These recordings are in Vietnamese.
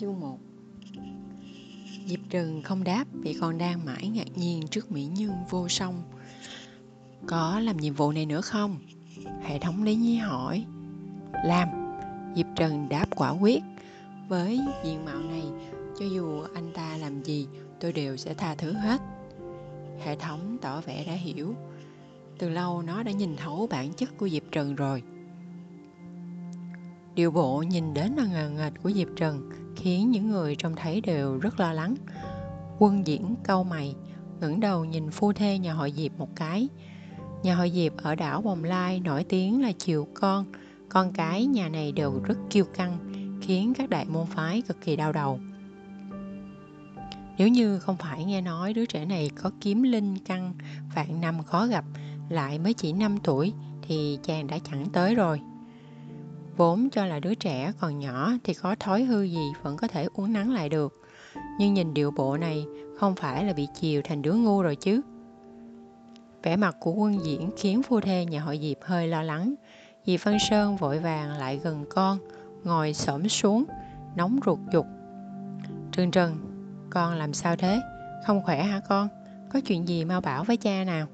Chương 1. Diệp Trần không đáp vì còn đang mãi ngạc nhiên trước mỹ nhân vô song. Có làm nhiệm vụ này nữa không? Hệ thống lý nhí hỏi. Làm. Diệp Trần đáp quả quyết. Với diện mạo này, cho dù anh ta làm gì, tôi đều sẽ tha thứ hết. Hệ thống tỏ vẻ đã hiểu. Từ lâu nó đã nhìn thấu bản chất của Diệp Trần rồi. Điều bộ nhìn đến là ngờ nghệch của Diệp Trần khiến những người trông thấy đều rất lo lắng. Quân Diễn cau mày, ngẩng đầu nhìn phu thê nhà họ Diệp một cái. Nhà họ Diệp ở đảo Bồng Lai nổi tiếng là chiều con cái nhà này đều rất kiêu căng, khiến các đại môn phái cực kỳ đau đầu. Nếu như không phải nghe nói đứa trẻ này có kiếm linh căn vạn năm khó gặp, lại mới chỉ 5 tuổi thì chàng đã chẳng tới rồi. Vốn cho là đứa trẻ còn nhỏ thì có thói hư gì vẫn có thể uốn nắn lại được. Nhưng nhìn điệu bộ này không phải là bị chiều thành đứa ngu rồi chứ. Vẻ mặt của Quân Diễn khiến phu thê nhà họ Diệp hơi lo lắng. Diệp Phàn Sơn vội vàng lại gần con, ngồi xổm xuống, nóng ruột giục. Trần Trần, con làm sao thế? Không khỏe hả con? Có chuyện gì mau bảo với cha nào.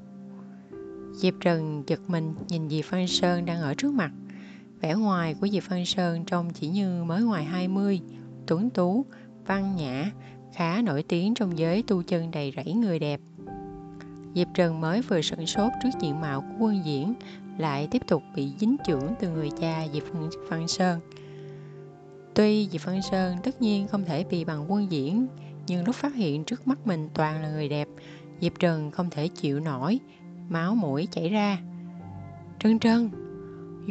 Diệp Trần giật mình nhìn Diệp Phàn Sơn đang ở trước mặt. Vẻ ngoài của Diệp Phàn Sơn trông chỉ như mới ngoài 20, tuấn tú, văn nhã, khá nổi tiếng trong giới tu chân đầy rẫy người đẹp. Diệp Trần mới vừa sửng sốt trước diện mạo của Quân Diễn, lại tiếp tục bị dính chưởng từ người cha Diệp Phàn Sơn. Tuy Diệp Phàn Sơn tất nhiên không thể bì bằng Quân Diễn, nhưng lúc phát hiện trước mắt mình toàn là người đẹp, Diệp Trần không thể chịu nổi, máu mũi chảy ra. Trân Trân!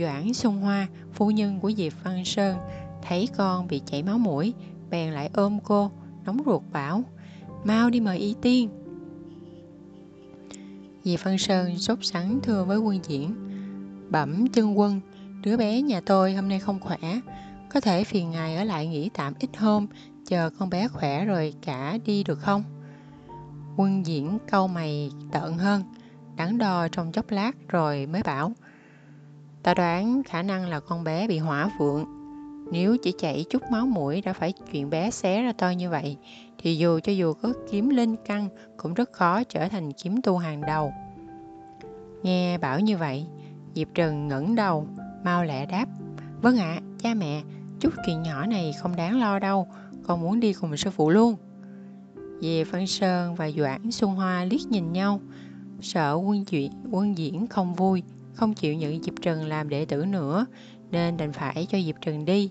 Doãn Xuân Hoa, phu nhân của Diệp Phàn Sơn, thấy con bị chảy máu mũi, bèn lại ôm cô, nóng ruột bảo, mau đi mời y tiên. Diệp Phàn Sơn sốt sắng thưa với Quân Diễn, bẩm chân quân, đứa bé nhà tôi hôm nay không khỏe, có thể phiền ngài ở lại nghỉ tạm ít hôm, chờ con bé khỏe rồi cả đi được không? Quân Diễn cau mày tợn hơn, đắn đo trong chốc lát rồi mới bảo, ta đoán khả năng là con bé bị hỏa vượng. Nếu chỉ chảy chút máu mũi đã phải chuyện bé xé ra to như vậy, thì cho dù có kiếm linh căn cũng rất khó trở thành kiếm tu hàng đầu. Nghe bảo như vậy, Diệp Trần ngẩng đầu, mau lẹ đáp, vâng ạ, cha mẹ, chút chuyện nhỏ này không đáng lo đâu, con muốn đi cùng sư phụ luôn. Diệp Phàn Sơn và Doãn Xuân Hoa liếc nhìn nhau, sợ Quân Diễn không vui, không chịu nhận Diệp Trần làm đệ tử nữa, nên đành phải cho Diệp Trần đi.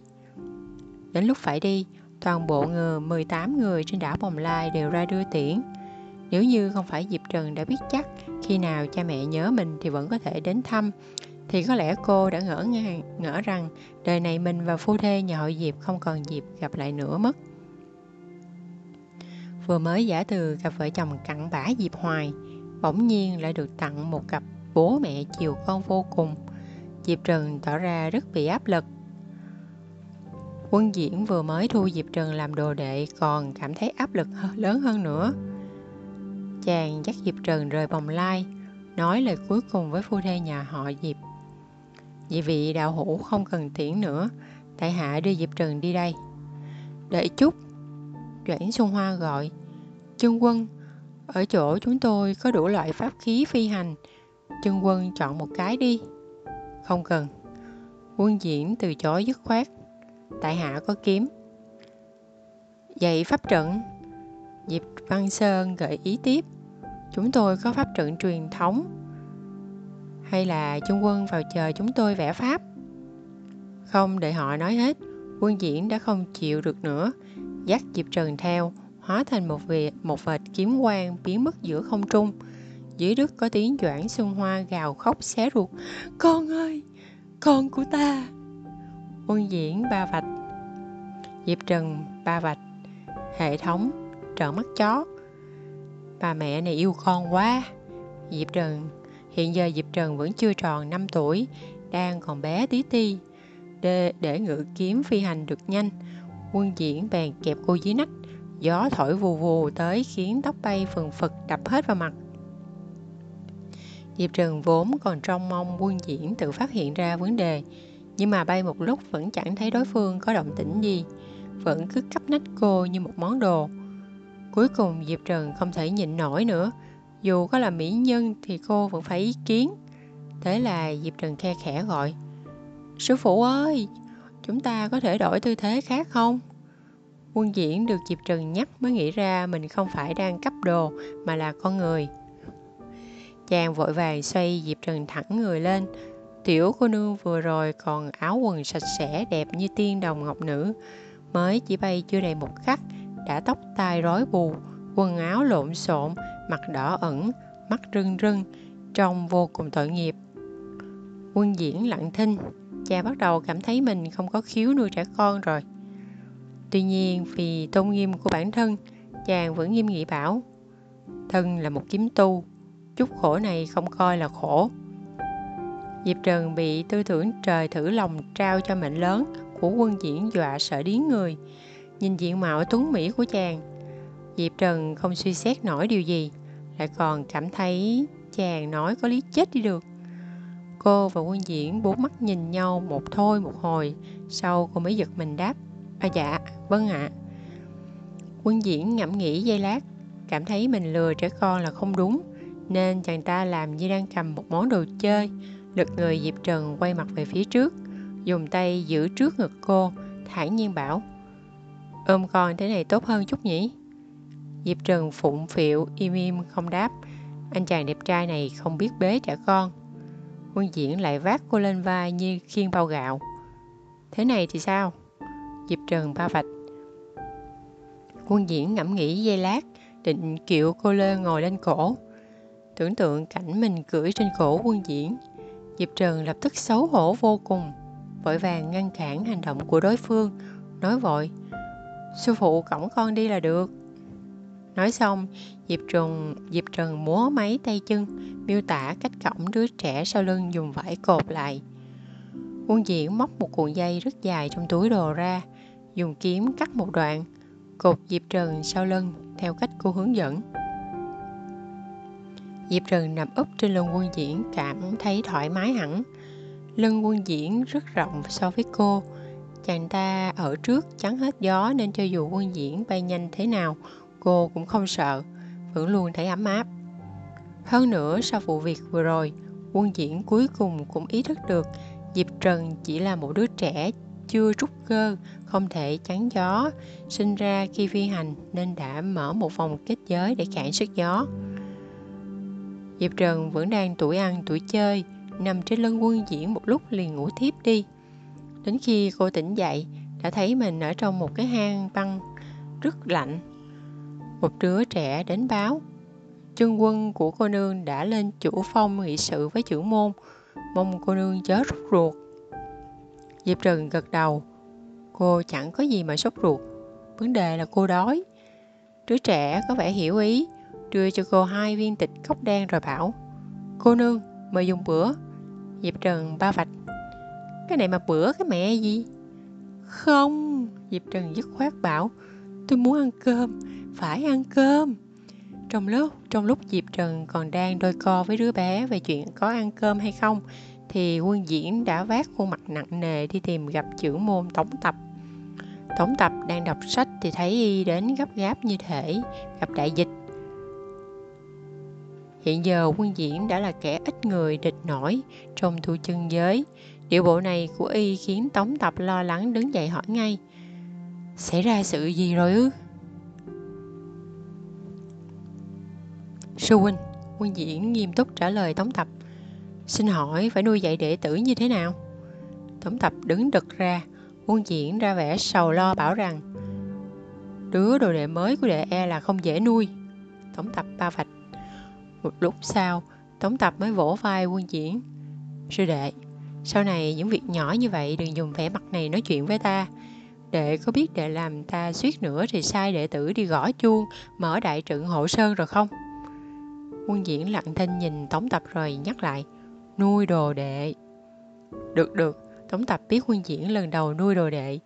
Đến lúc phải đi, toàn bộ 18 người trên đảo Bồng Lai đều ra đưa tiễn. Nếu như không phải Diệp Trần đã biết chắc khi nào cha mẹ nhớ mình thì vẫn có thể đến thăm, thì có lẽ cô đã ngỡ rằng đời này mình và phu thê nhà họ Diệp không còn dịp gặp lại nữa mất. Vừa mới giả từ gặp vợ chồng cặn bã Diệp Hoài, bỗng nhiên lại được tặng một cặp bố mẹ chiều con vô cùng. Diệp Trần tỏ ra rất bị áp lực. Quân Diễn vừa mới thu Diệp Trần làm đồ đệ còn cảm thấy áp lực lớn hơn nữa. Chàng dắt Diệp Trần rời Bồng Lai, nói lời cuối cùng với phu thê nhà họ Diệp. Vì vị đạo hữu không cần tiễn nữa, tại hạ đưa Diệp Trần đi đây. Đợi chút, Doãn Xuân Hoa gọi, chân quân, ở chỗ chúng tôi có đủ loại pháp khí phi hành, chân quân chọn một cái đi. Không cần. Quân Diễn từ chối dứt khoát. Tại hạ có kiếm. Vậy pháp trận? Diệp Phàn Sơn gợi ý tiếp. Chúng tôi có pháp trận truyền thống. Hay là chân quân vào chờ chúng tôi vẽ pháp? Không đợi họ nói hết, Quân Diễn đã không chịu được nữa, dắt Diệp Trần theo, hóa thành một vệt kiếm quang biến mất giữa không trung. Dưới đất có tiếng Doãn Xuân Hoa gào khóc xé ruột. Con ơi! Con của ta! Quân Diễn ba vạch, Diệp Trần ba vạch. Hệ thống trợn mắt chó. Bà mẹ này yêu con quá. Diệp Trần. Hiện giờ Diệp Trần vẫn chưa tròn 5 tuổi, đang còn bé tí ti. Để ngự kiếm phi hành được nhanh, Quân Diễn bèn kẹp cô dưới nách. Gió thổi vù vù tới khiến tóc bay phừng phực đập hết vào mặt. Diệp Trần vốn còn trông mong Quân Diễn tự phát hiện ra vấn đề, nhưng mà bay một lúc vẫn chẳng thấy đối phương có động tĩnh gì. vẫn cứ cắp nách cô như một món đồ. Cuối cùng Diệp Trần không thể nhịn nổi nữa, dù có là mỹ nhân thì cô vẫn phải ý kiến. Thế là Diệp Trần khe khẽ gọi: "Sư phụ ơi, chúng ta có thể đổi tư thế khác không?" Quân Diễn được Diệp Trần nhắc mới nghĩ ra mình không phải đang cấp đồ mà là con người. Chàng vội vàng xoay Diệp Trần thẳng người lên. Tiểu cô nương vừa rồi còn áo quần sạch sẽ đẹp như tiên đồng ngọc nữ, mới chỉ bay chưa đầy một khắc đã tóc tai rối bù, quần áo lộn xộn, mặt đỏ ẩn, mắt rưng rưng, trông vô cùng tội nghiệp. Quân Diễn lặng thinh. Chàng bắt đầu cảm thấy mình không có khiếu nuôi trẻ con rồi. Tuy nhiên vì tôn nghiêm của bản thân, chàng vẫn nghiêm nghị bảo: "Thân là một kiếm tu, chút khổ này không coi là khổ." Diệp Trần bị tư tưởng trời thử lòng trao cho mệnh lớn của Quân Diễn dọa sợ điếng người. Nhìn diện mạo tuấn mỹ của chàng, Diệp Trần không suy xét nổi điều gì, lại còn cảm thấy chàng nói có lý chết đi được. Cô và Quân Diễn bốn mắt nhìn nhau một thôi một hồi, sau cô mới giật mình đáp: "Dạ, vâng ạ." Quân Diễn ngẫm nghĩ giây lát, cảm thấy mình lừa trẻ con là không đúng, nên chàng ta làm như đang cầm một món đồ chơi, lật người Diệp Trần quay mặt về phía trước, dùng tay giữ trước ngực cô, thản nhiên bảo: "Ôm con thế này tốt hơn chút nhỉ?" Diệp Trần phụng phịu, im im không đáp. Anh chàng đẹp trai này không biết bế trẻ con. Quân Diễn lại vác cô lên vai như khiêng bao gạo. "Thế này thì sao?" Diệp Trần ba vạch. Quân Diễn ngẫm nghĩ giây lát, định kiệu cô lơ ngồi lên cổ. Tưởng tượng cảnh mình cưỡi trên cổ Quân Diễn, Diệp Trần lập tức xấu hổ vô cùng, vội vàng ngăn cản hành động của đối phương, nói vội: "Sư phụ cõng con đi là được." Nói xong, Diệp Trần múa mấy tay chân, miêu tả cách cõng đứa trẻ sau lưng dùng vải cột lại. Quân Diễn móc một cuộn dây rất dài trong túi đồ ra, dùng kiếm cắt một đoạn, cột Diệp Trần sau lưng theo cách cô hướng dẫn. Diệp Trần nằm úp trên lưng Quân Diễn, cảm thấy thoải mái hẳn. Lưng Quân Diễn rất rộng so với cô. Chàng ta ở trước chắn hết gió nên cho dù Quân Diễn bay nhanh thế nào, cô cũng không sợ, vẫn luôn thấy ấm áp. Hơn nữa, sau vụ việc vừa rồi, Quân Diễn cuối cùng cũng ý thức được Diệp Trần chỉ là một đứa trẻ chưa trút cơ, không thể chắn gió, sinh ra khi phi hành nên đã mở một vòng kết giới để cản sức gió. Diệp Trần vẫn đang tuổi ăn tuổi chơi, nằm trên lưng Quân Diễn một lúc liền ngủ thiếp đi. Đến khi cô tỉnh dậy, đã thấy mình ở trong một cái hang băng rất lạnh. Một đứa trẻ đến báo, chân quân của cô nương đã lên chủ phong nghị sự với trưởng môn, mong cô nương chớ rút ruột. Diệp Trần gật đầu. Cô chẳng có gì mà sốt ruột, vấn đề là cô đói. Đứa trẻ có vẻ hiểu ý, đưa cho cô 2 viên thịt cốc đen rồi bảo: "Cô nương, mời dùng bữa." Diệp Trần ba vạch: "Cái này mà bữa cái mẹ gì?" "Không," Diệp Trần dứt khoát bảo, "tôi muốn ăn cơm, phải ăn cơm." Trong lúc Diệp Trần còn đang đôi co với đứa bé về chuyện có ăn cơm hay không, thì Quân Diễn đã vác khuôn mặt nặng nề đi tìm gặp trưởng môn Tống Tập. Tống Tập đang đọc sách thì thấy y đến gấp gáp như thể gặp đại dịch. Hiện giờ Quân Diễn đã là kẻ ít người địch nổi trong tu chân giới. Điệu bộ này của y khiến Tống Tập lo lắng đứng dậy hỏi ngay: "Xảy ra sự gì rồi ư?" "Sư huynh," Quân Diễn nghiêm túc trả lời Tống Tập, "xin hỏi phải nuôi dạy đệ tử như thế nào?" Tống Tập đứng đực ra. Quân Diễn ra vẻ sầu lo bảo rằng: "Đứa đồ đệ mới của đệ e là không dễ nuôi." Tống Tập ba vạch. Một lúc sau, Tống Tập mới vỗ vai Quân Diễn: "Sư đệ, sau này những việc nhỏ như vậy đừng dùng vẻ mặt này nói chuyện với ta. Đệ có biết đệ làm ta suýt nữa thì sai đệ tử đi gõ chuông mở đại trận hộ sơn rồi không?" Quân Diễn lặng thinh nhìn Tống Tập rồi nhắc lại: "Nuôi đồ đệ." Được, Tống Tập biết Quân Diễn lần đầu nuôi đồ đệ.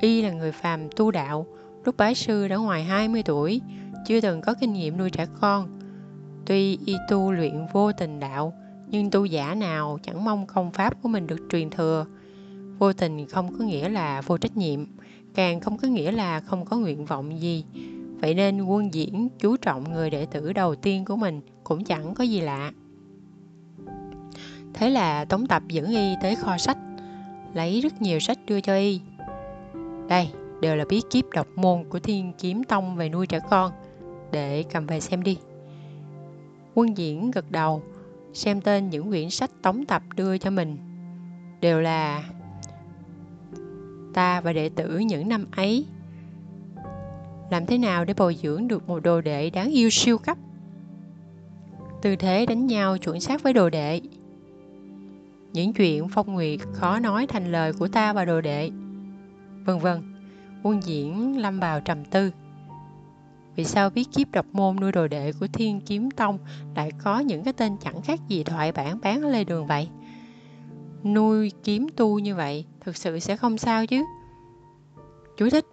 Y là người phàm tu đạo, lúc bái sư đã ngoài 20 tuổi, chưa từng có kinh nghiệm nuôi trẻ con. Tuy y tu luyện vô tình đạo, nhưng tu giả nào chẳng mong công pháp của mình được truyền thừa. Vô tình không có nghĩa là vô trách nhiệm, càng không có nghĩa là không có nguyện vọng gì. Vậy nên Quân Diễn chú trọng người đệ tử đầu tiên của mình cũng chẳng có gì lạ. Thế là Tống Tập dẫn y tới kho sách, lấy rất nhiều sách đưa cho y. Đây, đều là bí kíp độc môn của Thiên Kiếm Tông về nuôi trẻ con, để cầm về xem đi. Quân Diễn gật đầu, xem tên những quyển sách Tống Tập đưa cho mình. Đều là ta và đệ tử những năm ấy làm thế nào để bồi dưỡng được một đồ đệ đáng yêu siêu cấp, tư thế đánh nhau chuẩn xác với đồ đệ, những chuyện phong nguyệt khó nói thành lời của ta và đồ đệ, vân vân. Quân Diễn lâm vào trầm tư. Vì sao bí kíp độc môn nuôi đồ đệ của Thiên Kiếm Tông lại có những cái tên chẳng khác gì thoại bản bán ở lề đường vậy? Nuôi kiếm tu như vậy thực sự sẽ không sao chứ? Chú thích: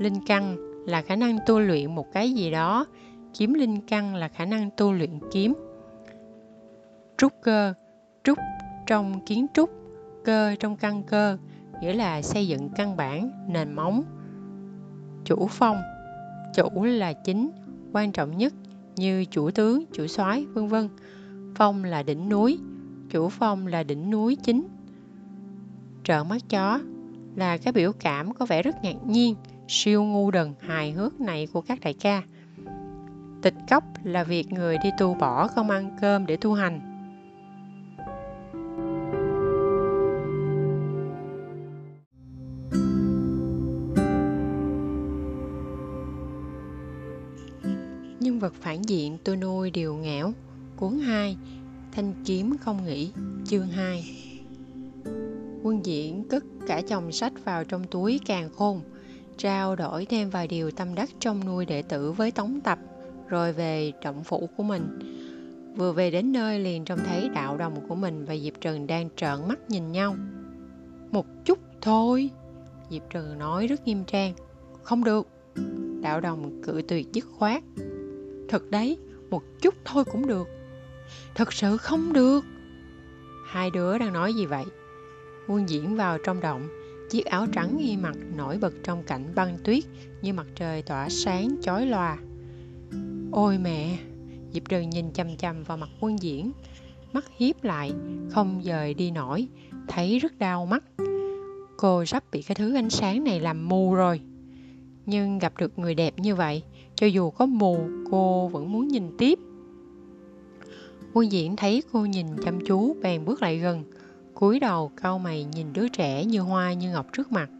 linh căn là khả năng tu luyện một cái gì đó, kiếm linh căn là khả năng tu luyện kiếm. Trúc cơ, trúc trong kiến trúc, cơ trong căn cơ, nghĩa là xây dựng căn bản, nền móng. Chủ phong, chủ là chính, quan trọng nhất, như chủ tướng, chủ soái, vân vân. Phong là đỉnh núi, chủ phong là đỉnh núi chính. Trợn mắt chó là cái biểu cảm có vẻ rất ngạc nhiên, siêu ngu đần, hài hước này của các đại ca. Tịch cốc là việc người đi tu bỏ không ăn cơm để tu hành. Nhân vật phản diện tôi nuôi điều ngẻo. Cuốn 2, Thanh kiếm không nghỉ, chương 2. Quân Diễn cất cả chồng sách vào trong túi càng khôn, trao đổi thêm vài điều tâm đắc trong nuôi đệ tử với Tống Tập, rồi về động phủ của mình. Vừa về đến nơi liền trông thấy đạo đồng của mình và Diệp Trần đang trợn mắt nhìn nhau. Một chút thôi, Diệp Trần nói rất nghiêm trang. Không được, đạo đồng cự tuyệt dứt khoát. Thật đấy, một chút thôi cũng được. Thật sự không được. Hai đứa đang nói gì vậy? Quân Diễn vào trong động, chiếc áo trắng y mặc nổi bật trong cảnh băng tuyết như mặt trời tỏa sáng chói lòa. Ôi mẹ! Diệp Trần nhìn chằm chằm vào mặt Quân Diễn, mắt hiếp lại, không dời đi nổi, thấy rất đau mắt. Cô sắp bị cái thứ ánh sáng này làm mù rồi. Nhưng gặp được người đẹp như vậy, cho dù có mù, cô vẫn muốn nhìn tiếp. Quân Diễn thấy cô nhìn chăm chú, bèn bước lại gần, cúi đầu cau mày nhìn đứa trẻ như hoa như ngọc trước mặt.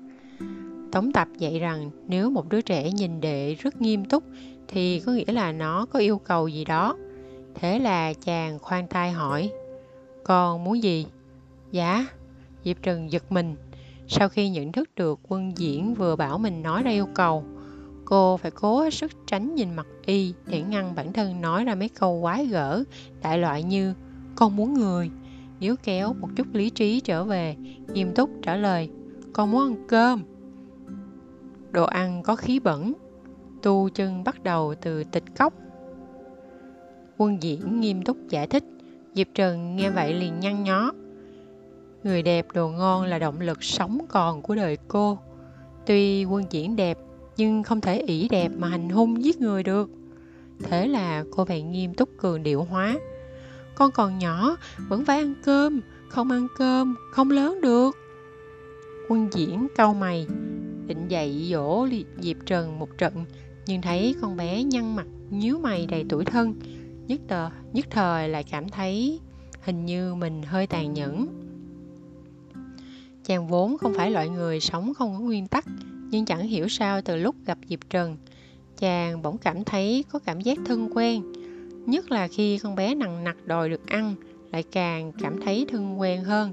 Tống Tập dạy rằng nếu một đứa trẻ nhìn đệ rất nghiêm túc thì có nghĩa là nó có yêu cầu gì đó. Thế là chàng khoan thai hỏi: "Con muốn gì?" "Dạ." Diệp Trần giật mình. Sau khi nhận thức được Quân Diễn vừa bảo mình nói ra yêu cầu, cô phải cố hết sức tránh nhìn mặt y để ngăn bản thân nói ra mấy câu quái gở, đại loại như "Con muốn người". Nếu kéo một chút lý trí trở về, nghiêm túc trả lời: "Con muốn ăn cơm". Đồ ăn có khí bẩn. Tu chân bắt đầu từ tịch cốc. Quân Diễn nghiêm túc giải thích. Diệp Trần nghe vậy liền nhăn nhó. Người đẹp đồ ngon là động lực sống còn của đời cô. Tuy Quân Diễn đẹp, nhưng không thể ỷ đẹp mà hành hung giết người được. Thế là cô bèn nghiêm túc cường điệu hóa: "Con còn nhỏ, vẫn phải ăn cơm, không ăn cơm không lớn được". Quân Diễn cau mày, định dạy dỗ Diệp Trần một trận, nhưng thấy con bé nhăn mặt nhíu mày đầy tủi thân, nhất thời lại cảm thấy hình như mình hơi tàn nhẫn. Chàng vốn không phải loại người sống không có nguyên tắc, nhưng chẳng hiểu sao từ lúc gặp Diệp Trần, chàng bỗng cảm thấy có cảm giác thân quen. Nhất là khi con bé nằng nặc đòi được ăn, lại càng cảm thấy thân quen hơn.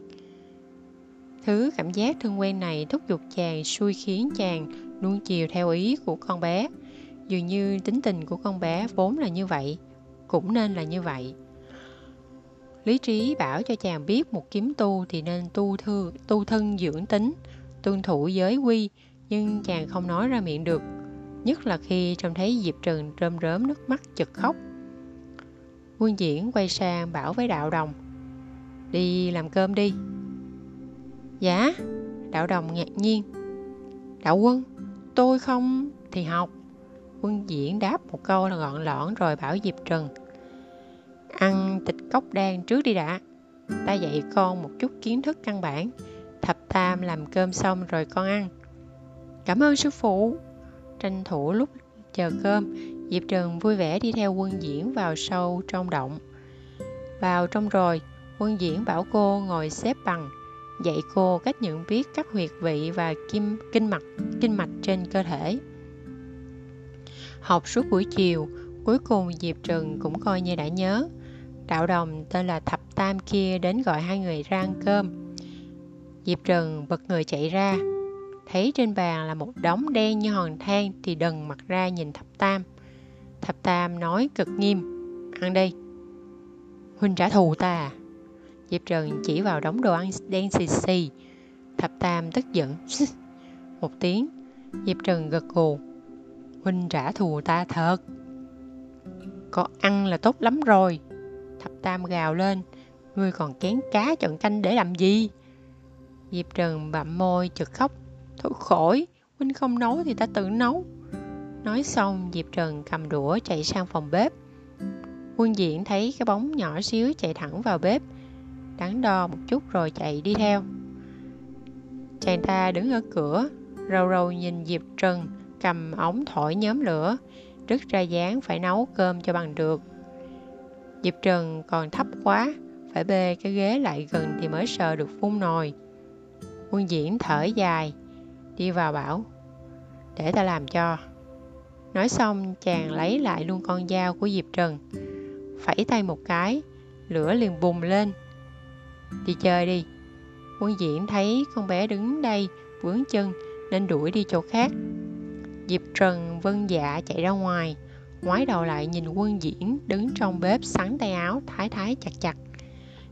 Thứ cảm giác thân quen này thúc giục chàng, xui khiến chàng nuông chiều theo ý của con bé. Dường như tính tình của con bé vốn là như vậy, cũng nên là như vậy. Lý trí bảo cho chàng biết một kiếm tu thì nên tu thân dưỡng tính, tuân thủ giới quy, nhưng chàng không nói ra miệng được. Nhất là khi trông thấy Diệp Trần rơm rớm nước mắt chực khóc. Quân Diễn quay sang bảo với đạo đồng: "Đi làm cơm đi". "Dạ?" Đạo đồng ngạc nhiên. Đạo quân, tôi không thì học. Quân Diễn đáp một câu là gọn lõn rồi bảo Diệp Trần. Ăn thịt cốc đen trước đi đã. Ta dạy con một chút kiến thức căn bản. Thập Tam làm cơm xong rồi con ăn. Cảm ơn sư phụ. Tranh thủ lúc chờ cơm, Diệp Trần vui vẻ đi theo Quân Diễn vào sâu trong động. Vào trong rồi, Quân Diễn bảo cô ngồi xếp bằng, dạy cô cách nhận biết các huyệt vị và kinh mạch trên cơ thể. Học suốt buổi chiều, cuối cùng Diệp Trần cũng coi như đã nhớ. Đạo đồng tên là Thập Tam kia đến gọi hai người ra ăn cơm. Diệp Trần bật người chạy ra, thấy trên bàn là một đống đen như hòn than thì đần mặt ra nhìn Thập Tam. Thập Tam nói cực nghiêm, ăn đi. Huynh trả thù ta à? Diệp Trần chỉ vào đống đồ ăn đen xì xì. Thập Tam tức giận một tiếng. Diệp Trần gật gù. Huynh trả thù ta thật. Có ăn là tốt lắm rồi. Thập Tam gào lên. Ngươi còn kén cá chọn canh để làm gì? Diệp Trần bặm môi chực khóc. Thôi khỏi, huynh không nấu thì ta tự nấu. Nói xong Diệp Trần cầm đũa chạy sang phòng bếp. Quân Diễn thấy cái bóng nhỏ xíu chạy thẳng vào bếp, đắn đo một chút rồi chạy đi theo. Chàng ta đứng ở cửa, rầu rầu nhìn Diệp Trần cầm ống thổi nhóm lửa, rứt ra dáng phải nấu cơm cho bằng được. Diệp Trần còn thấp quá, phải bê cái ghế lại gần thì mới sờ được vung nồi. Quân Diễn thở dài, đi vào bảo, để ta làm cho. Nói xong chàng lấy lại luôn con dao của Diệp Trần, phẩy tay một cái, lửa liền bùng lên. Đi chơi đi. Quân Diễn thấy con bé đứng đây vướng chân nên đuổi đi chỗ khác. Diệp Trần vâng dạ chạy ra ngoài, ngoái đầu lại nhìn Quân Diễn đứng trong bếp sắn tay áo thái chặt chặt,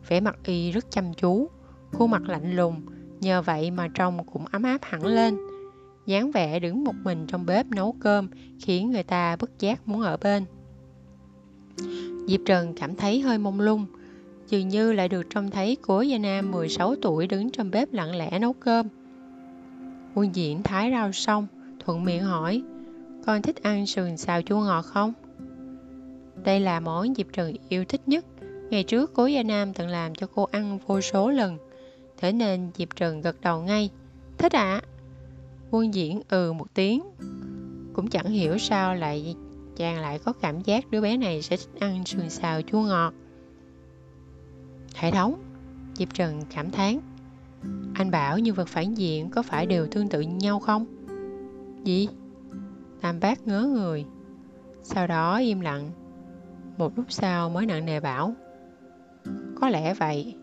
vẻ mặt y rất chăm chú, khuôn mặt lạnh lùng, nhờ vậy mà trông cũng ấm áp hẳn lên. Dáng vẻ đứng một mình trong bếp nấu cơm khiến người ta bất giác muốn ở bên. Diệp Trần cảm thấy hơi mông lung, dường như lại được trông thấy Cố Gia Nam 16 tuổi đứng trong bếp lặng lẽ nấu cơm. Quân Diễn thái rau xong, thuận miệng hỏi, con thích ăn sườn xào chua ngọt không? Đây là món Diệp Trần yêu thích nhất, ngày trước Cố Gia Nam từng làm cho cô ăn vô số lần, thế nên Diệp Trần gật đầu ngay, thích ạ. Quân Diễn ừ một tiếng, cũng chẳng hiểu sao lại chàng lại có cảm giác đứa bé này sẽ thích ăn sườn xào chua ngọt. Hệ thống, Diệp Trần cảm thán. Anh bảo nhân vật phản diện có phải đều tương tự nhau không? Gì? Tam Bác ngớ người. Sau đó im lặng. Một lúc sau mới nặng nề bảo, có lẽ vậy.